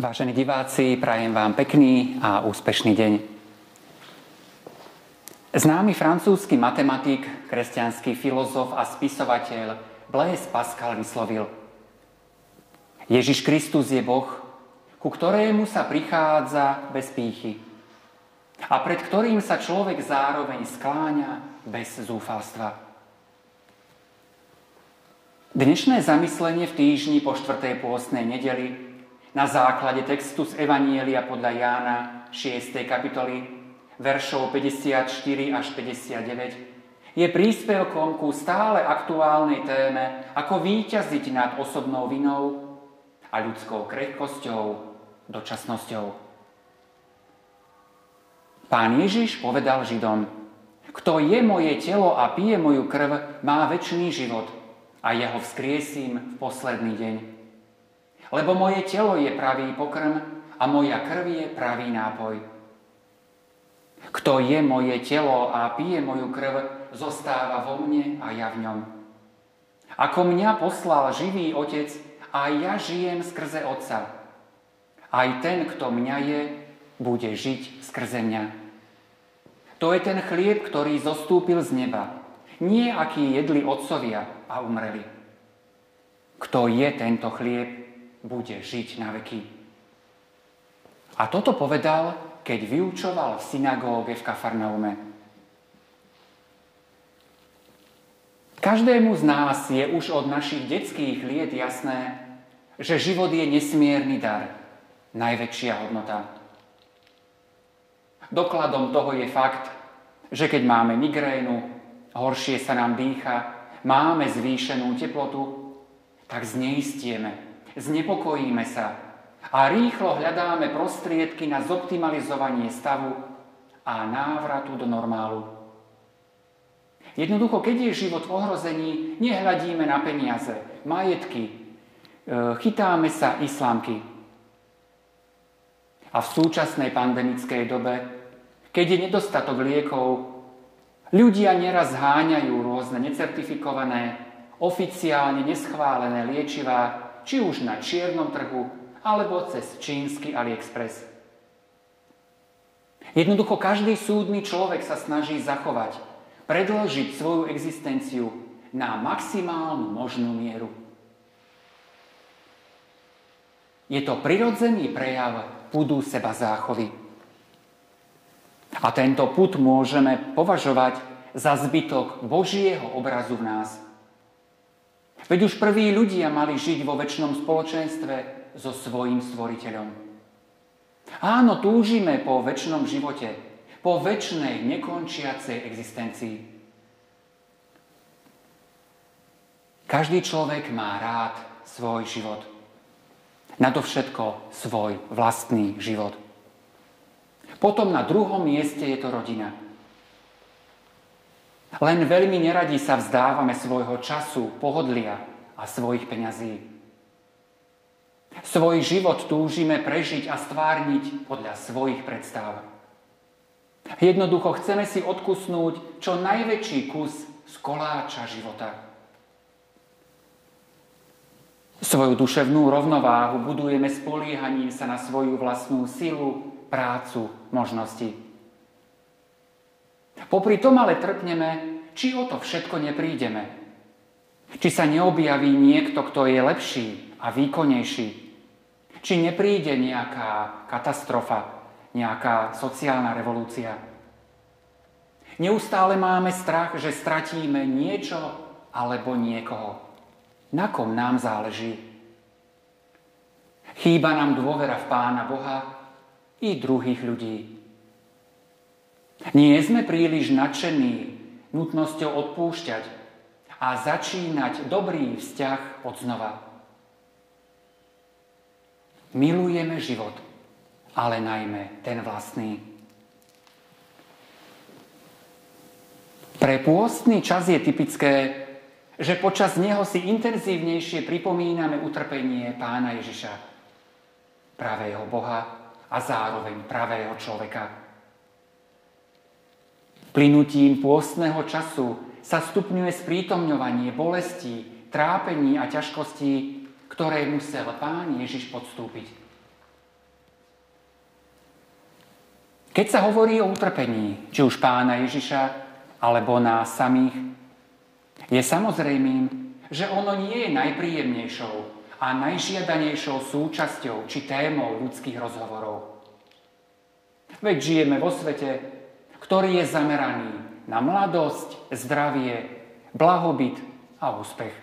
Vážení diváci, prajem vám pekný a úspešný deň. Známy francúzsky matematik, kresťanský filozof a spisovateľ Blaise Pascal vyslovil: Ježiš Kristus je Boh, ku ktorému sa prichádza bez pýchy a pred ktorým sa človek zároveň skláňa bez zúfalstva. Dnešné zamyslenie v týždni po 4. pôstnej nedeli na základe textu z Evanjelia podľa Jána 6. kapitoly, veršov 54 až 59, je príspevkom ku stále aktuálnej téme, ako víťaziť nad osobnou vinou a ľudskou krehkosťou, dočasnosťou. Pán Ježiš povedal Židom: Kto je moje telo a pije moju krv, má večný život a ja ho vzkriesím v posledný deň. Lebo moje telo je pravý pokrm a moja krv je pravý nápoj. Kto je moje telo a pije moju krv, zostáva vo mne a ja v ňom. Ako mňa poslal živý Otec, a ja žijem skrze Otca. Aj ten, kto mňa je, bude žiť skrze mňa. To je ten chlieb, ktorý zostúpil z neba. Nie aký jedli otcovia a umreli. Kto je tento chlieb, bude žiť na veky. A toto povedal, keď vyučoval v synagóge v Kafarnaume. Každému z nás je už od našich detských liet jasné, že život je nesmierny dar, najväčšia hodnota. Dokladom toho je fakt, že keď máme migrénu, horšie sa nám dýcha, máme zvýšenú teplotu, tak zneistieme, znepokojíme sa a rýchlo hľadáme prostriedky na zoptimalizovanie stavu a návratu do normálu. Jednoducho, keď je život v ohrození, nehľadíme na peniaze, majetky, chytáme sa islámky. A v súčasnej pandemickej dobe, keď je nedostatok liekov, ľudia neraz háňajú rôzne necertifikované, oficiálne neschválené liečivá, či už na čiernom trhu, alebo cez čínsky AliExpress. Jednoducho každý súdny človek sa snaží zachovať, predĺžiť svoju existenciu na maximálnu možnú mieru. Je to prirodzený prejav pudu sebazáchovy. A tento pud môžeme považovať za zbytok Božieho obrazu v nás. Veď už prví ľudia mali žiť vo večnom spoločenstve so svojím stvoriteľom. Áno, túžime po večnom živote, po večnej nekončiacej existencii. Každý človek má rád svoj život. Nadovšetko svoj vlastný život. Potom na druhom mieste je to rodina. Len veľmi neradi sa vzdávame svojho času, pohodlia a svojich peňazí. Svoj život túžime prežiť a stvárniť podľa svojich predstav. Jednoducho chceme si odkusnúť čo najväčší kus z koláča života. Svoju duševnú rovnováhu budujeme spoliehaním sa na svoju vlastnú silu, prácu, možnosti. Popri tom ale trpneme, či o to všetko neprídeme. Či sa neobjaví niekto, kto je lepší a výkonnejší. Či nepríde nejaká katastrofa, nejaká sociálna revolúcia. Neustále máme strach, že stratíme niečo alebo niekoho. Na kom nám záleží? Chýba nám dôvera v Pána Boha i druhých ľudí. Nie sme príliš nadšení nutnosťou odpúšťať a začínať dobrý vzťah od znova. Milujeme život, ale najmä ten vlastný. Pre pôstny čas je typické, že počas neho si intenzívnejšie pripomíname utrpenie Pána Ježiša, pravého Boha a zároveň pravého človeka. Plynutím pôstneho času sa stupňuje sprítomňovanie bolestí, trápení a ťažkostí, ktoré musel Pán Ježiš podstúpiť. Keď sa hovorí o utrpení, či už Pána Ježiša, alebo nás samých, je samozrejmým, že ono nie je najpríjemnejšou a najžiadanejšou súčasťou či témou ľudských rozhovorov. Veď žijeme vo svete, ktorý je zameraný na mladosť, zdravie, blahobyt a úspech.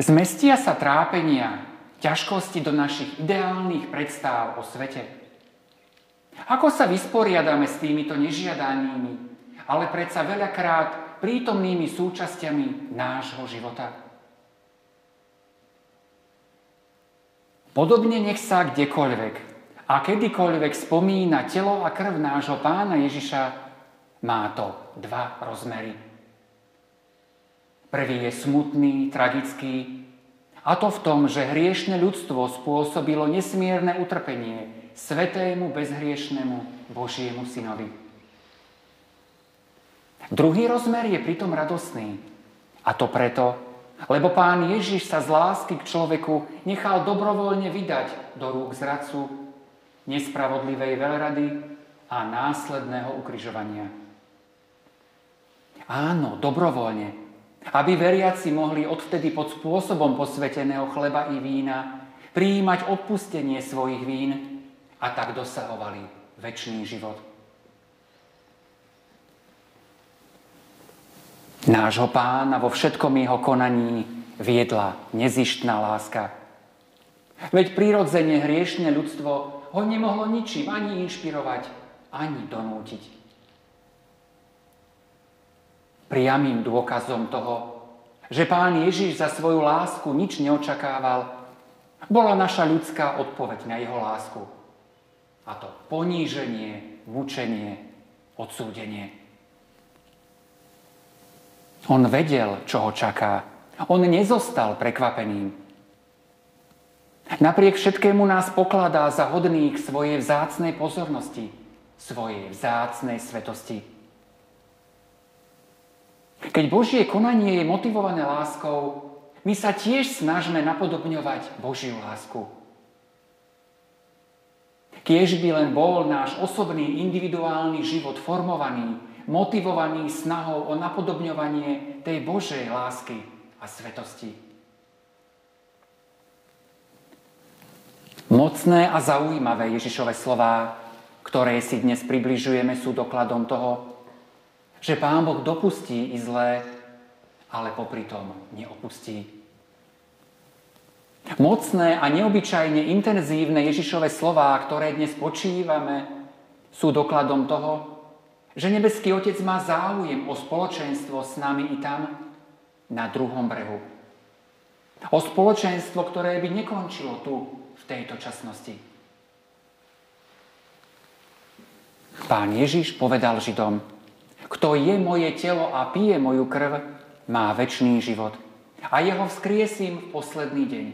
Zmestia sa trápenia, ťažkosti do našich ideálnych predstáv o svete? Ako sa vysporiadame s týmito nežiadanými, ale predsa veľakrát prítomnými súčasťami nášho života? Podobne nech sa kdekoľvek a kedykoľvek spomína telo a krv nášho Pána Ježiša, má to dva rozmery. Prvý je smutný, tragický, a to v tom, že hriešne ľudstvo spôsobilo nesmierne utrpenie svätému bezhriešnemu Božiemu synovi. Druhý rozmer je pritom radostný. A to preto, lebo Pán Ježiš sa z lásky k človeku nechal dobrovoľne vydať do rúk zradcu, nespravodlivej veľrady a následného ukrižovania. Áno, dobrovoľne, aby veriaci mohli odvtedy pod spôsobom posveteného chleba i vína prijímať odpustenie svojich vín a tak dosahovali večný život. Nášho Pána vo všetkom jeho konaní viedla nezištná láska. Veď prirodzene hriešne ľudstvo ho nemohlo ničím ani inšpirovať, ani donútiť. Priamým dôkazom toho, že Pán Ježiš za svoju lásku nič neočakával, bola naša ľudská odpoveď na jeho lásku. A to poníženie, mučenie, odsúdenie. On vedel, čo ho čaká. On nezostal prekvapeným. Napriek všetkému nás pokladá za hodných svojej vzácnej pozornosti, svojej vzácnej svetosti. Keď Božie konanie je motivované láskou, my sa tiež snažíme napodobňovať Božiu lásku. Kiež by len bol náš osobný individuálny život formovaný, motivovaný snahou o napodobňovanie tej Božej lásky a svetosti. Mocné a zaujímavé Ježišove slová, ktoré si dnes približujeme, sú dokladom toho, že Pán Boh dopustí i zlé, ale popri tom neopustí. Mocné a neobyčajne intenzívne Ježišove slová, ktoré dnes počívame, sú dokladom toho, že nebeský Otec má záujem o spoločenstvo s nami i tam, na druhom brehu. O spoločenstvo, ktoré by nekončilo tu, v tejto časnosti. Pán Ježiš povedal Židom: kto je moje telo a pije moju krv, má večný život. A jeho vzkriesím v posledný deň.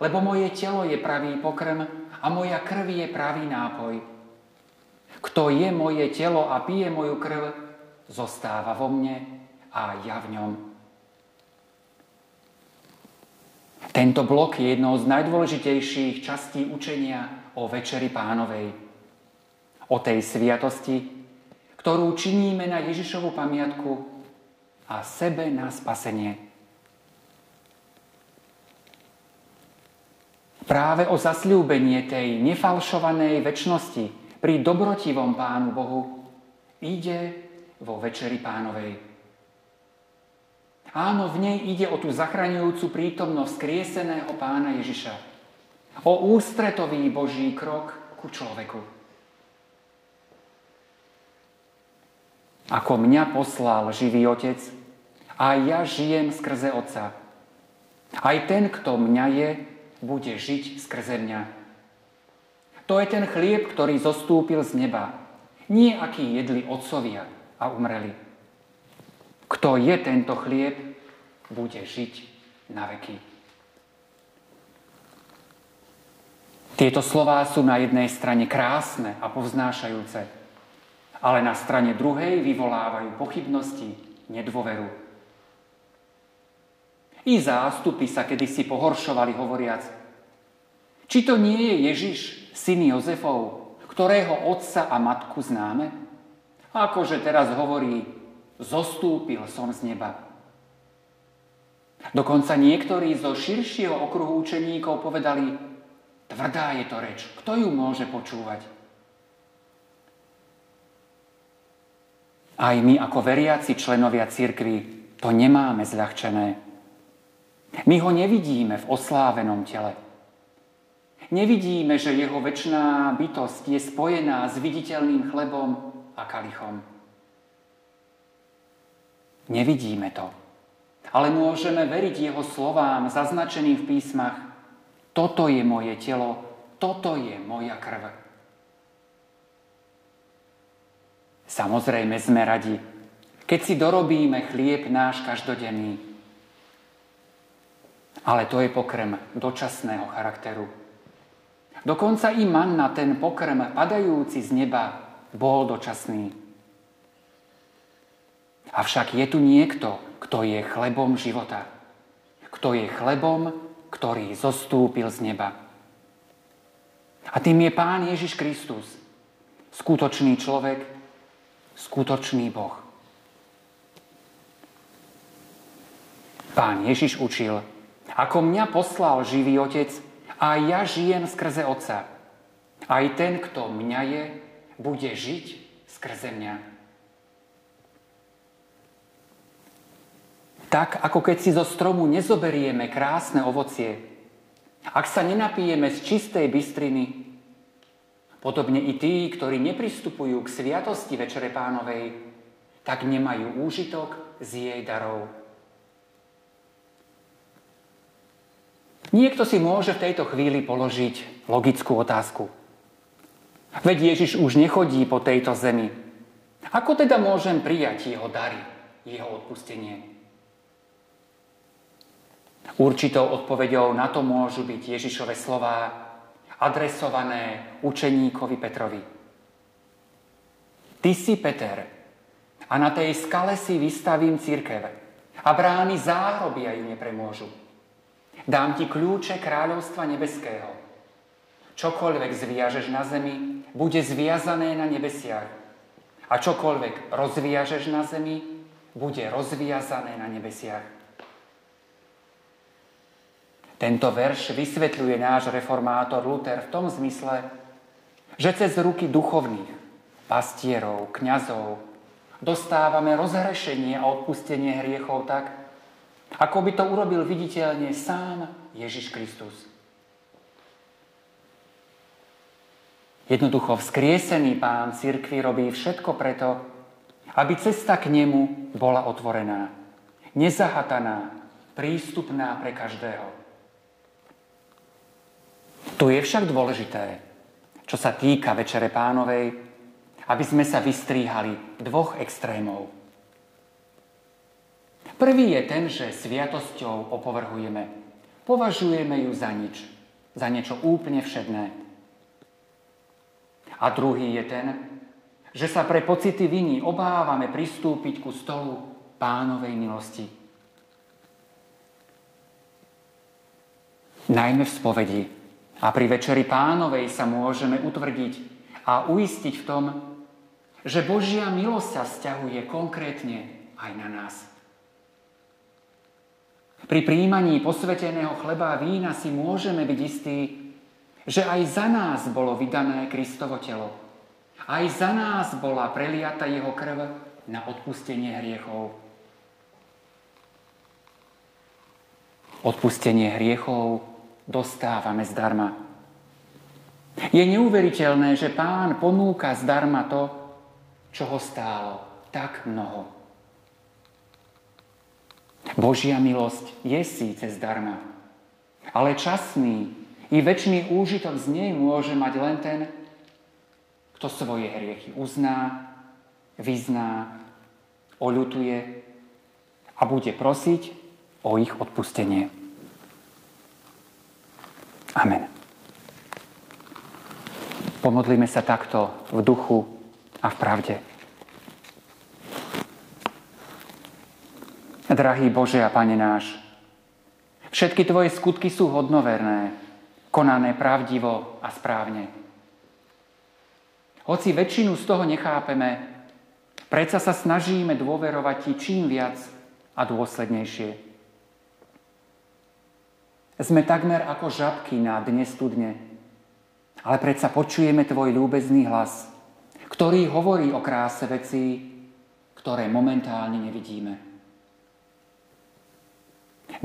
Lebo moje telo je pravý pokrm a moja krv je pravý nápoj. Kto je moje telo a pije moju krv, zostáva vo mne a ja v ňom. Tento blok je jednou z najdôležitejších častí učenia o Večeri Pánovej. O tej sviatosti, ktorú činíme na Ježišovu pamiatku a sebe na spasenie. Práve o zasľúbenie tej nefalšovanej večnosti pri dobrotivom Pánu Bohu ide vo Večeri Pánovej. Áno, v nej ide o tú zachraňujúcu prítomnosť skrieseného Pána Ježiša. O ústretový Boží krok ku človeku. Ako mňa poslal živý Otec, a ja žijem skrze Otca. Aj ten, kto mňa je, bude žiť skrze mňa. To je ten chlieb, ktorý zostúpil z neba. Nie aký jedli otcovia a umreli. Kto je tento chlieb, bude žiť na veky. Tieto slová sú na jednej strane krásne a povznášajúce, ale na strane druhej vyvolávajú pochybnosti, nedôveru. I zástupy sa kedysi pohoršovali hovoriac: Či to nie je Ježiš, syn Jozefov, ktorého otca a matku známe? Akože teraz hovorí, zostúpil som z neba. Dokonca niektorí zo širšieho okruhu učeníkov povedali, tvrdá je to reč, kto ju môže počúvať? Aj my ako veriaci členovia cirkvi to nemáme zľahčené. My ho nevidíme v oslávenom tele. Nevidíme, že jeho večná bytosť je spojená s viditeľným chlebom a kalichom. Nevidíme to. Ale môžeme veriť jeho slovám zaznačeným v písmach. Toto je moje telo, toto je moja krv. Samozrejme sme radi, keď si dorobíme chlieb náš každodenný. Ale to je pokrm dočasného charakteru. Dokonca i manna, ten pokrm padajúci z neba, bol dočasný. Avšak je tu niekto, kto je chlebom života. Kto je chlebom, ktorý zostúpil z neba. A tým je Pán Ježiš Kristus. Skutočný človek, skutočný Boh. Pán Ježiš učil, ako mňa poslal živý Otec, a ja žijem skrze Otca. Aj ten, kto mňa je, bude žiť skrze mňa. Tak, ako keď si zo stromu nezoberieme krásne ovocie, ak sa nenapijeme z čistej bystriny, podobne i tí, ktorí nepristupujú k sviatosti Večere Pánovej, tak nemajú úžitok z jej darov. Niekto si môže v tejto chvíli položiť logickú otázku. Veď Ježiš už nechodí po tejto zemi. Ako teda môžem prijať jeho dary, jeho odpustenie? Určitou odpoveďou na to môžu byť Ježišove slová adresované učeníkovi Petrovi. Ty si Peter a na tej skale si vystavím cirkev a brány záhrobia ju nepremôžu. Dám ti kľúče kráľovstva nebeského. Čokoľvek zviažeš na zemi, bude zviazané na nebesiach. A čokoľvek rozviažeš na zemi, bude rozviazané na nebesiach. Tento verš vysvetľuje náš reformátor Luther v tom zmysle, že cez ruky duchovných, pastierov, kňazov dostávame rozhrešenie a odpustenie hriechov tak, ako by to urobil viditeľne sám Ježiš Kristus. Jednoducho vzkriesený Pán cirkvi robí všetko preto, aby cesta k nemu bola otvorená, nezahataná, prístupná pre každého. Tu je však dôležité, čo sa týka Večere Pánovej, aby sme sa vystríhali dvoch extrémov. Prvý je ten, že sviatosťou opovrhujeme. Považujeme ju za nič, za niečo úplne všedné. A druhý je ten, že sa pre pocity viny obávame pristúpiť ku stolu Pánovej milosti. Najmä v spovedi a pri Večeri Pánovej sa môžeme utvrdiť a uistiť v tom, že Božia milosť sa vzťahuje konkrétne aj na nás. Pri prijímaní posväteného chleba a vína si môžeme byť istí, že aj za nás bolo vydané Kristovo telo. Aj za nás bola preliata jeho krv na odpustenie hriechov. Odpustenie hriechov dostávame zdarma. Je neuveriteľné, že Pán ponúka zdarma to, čo ho stálo tak mnoho. Božia milosť je síce zdarma, ale časný i večný úžitok z nej môže mať len ten, kto svoje hriechy uzná, vyzná, oľutuje a bude prosiť o ich odpustenie. Amen. Pomodlíme sa takto v duchu a v pravde. Drahý Bože a Pane náš, všetky Tvoje skutky sú hodnoverné, konané pravdivo a správne. Hoci väčšinu z toho nechápeme, predsa sa snažíme dôverovať ti čím viac a dôslednejšie. Sme takmer ako žabky na dne studne, ale predsa počujeme tvoj ľúbezný hlas, ktorý hovorí o kráse vecí, ktoré momentálne nevidíme.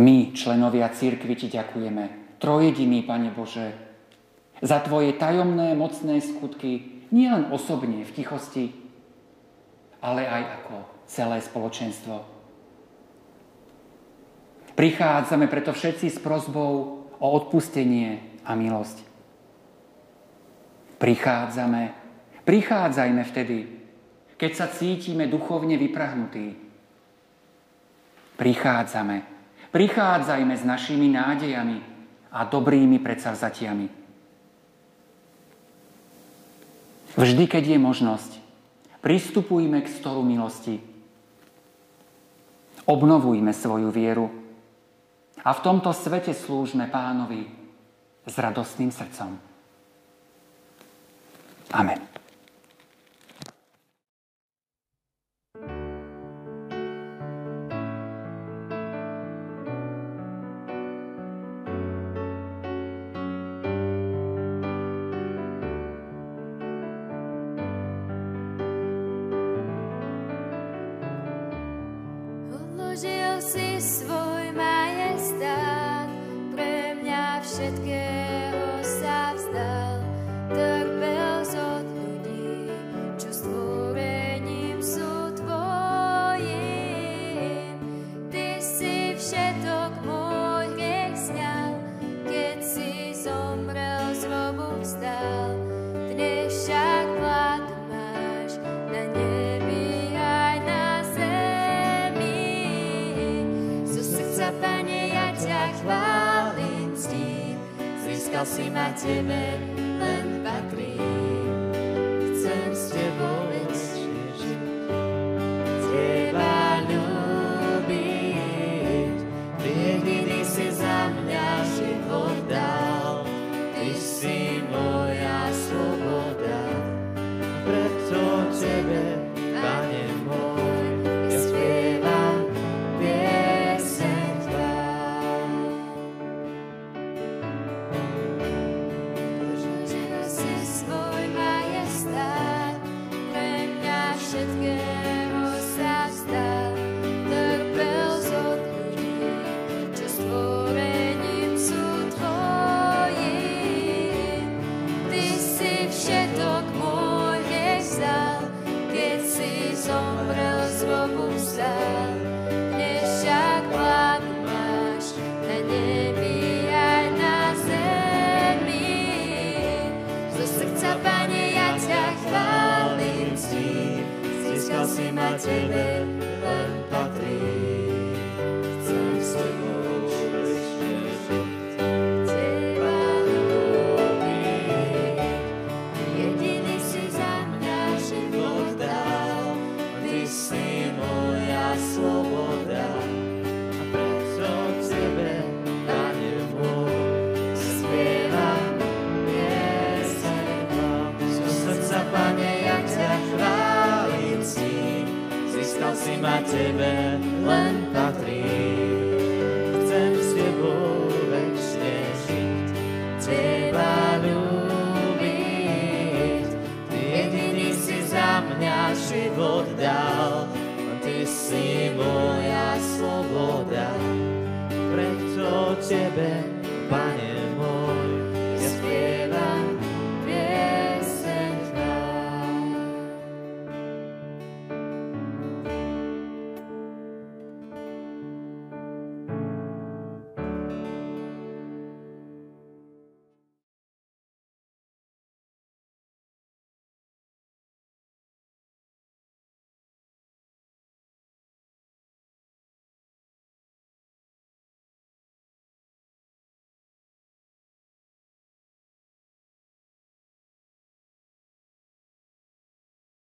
My, členovia cirkvi, ti ďakujeme, trojediný Pane Bože, za tvoje tajomné, mocné skutky, nielen osobne v tichosti, ale aj ako celé spoločenstvo. Prichádzame preto všetci s prosbou o odpustenie a milosť. Prichádzajme vtedy, keď sa cítime duchovne vyprahnutí. Prichádzajme s našimi nádejami a dobrými predsavzatiami. Vždy, keď je možnosť, pristupujme k stolu milosti. Obnovujme svoju vieru a v tomto svete slúžme Pánovi s radostným srdcom. Amen. Si ma tebe len patrí, chcem s tebou ísť, teba ľúbiť. Ty jediný si za mňa život dal, ty si moja sloboda, preto tebe, Pane môj. Amen.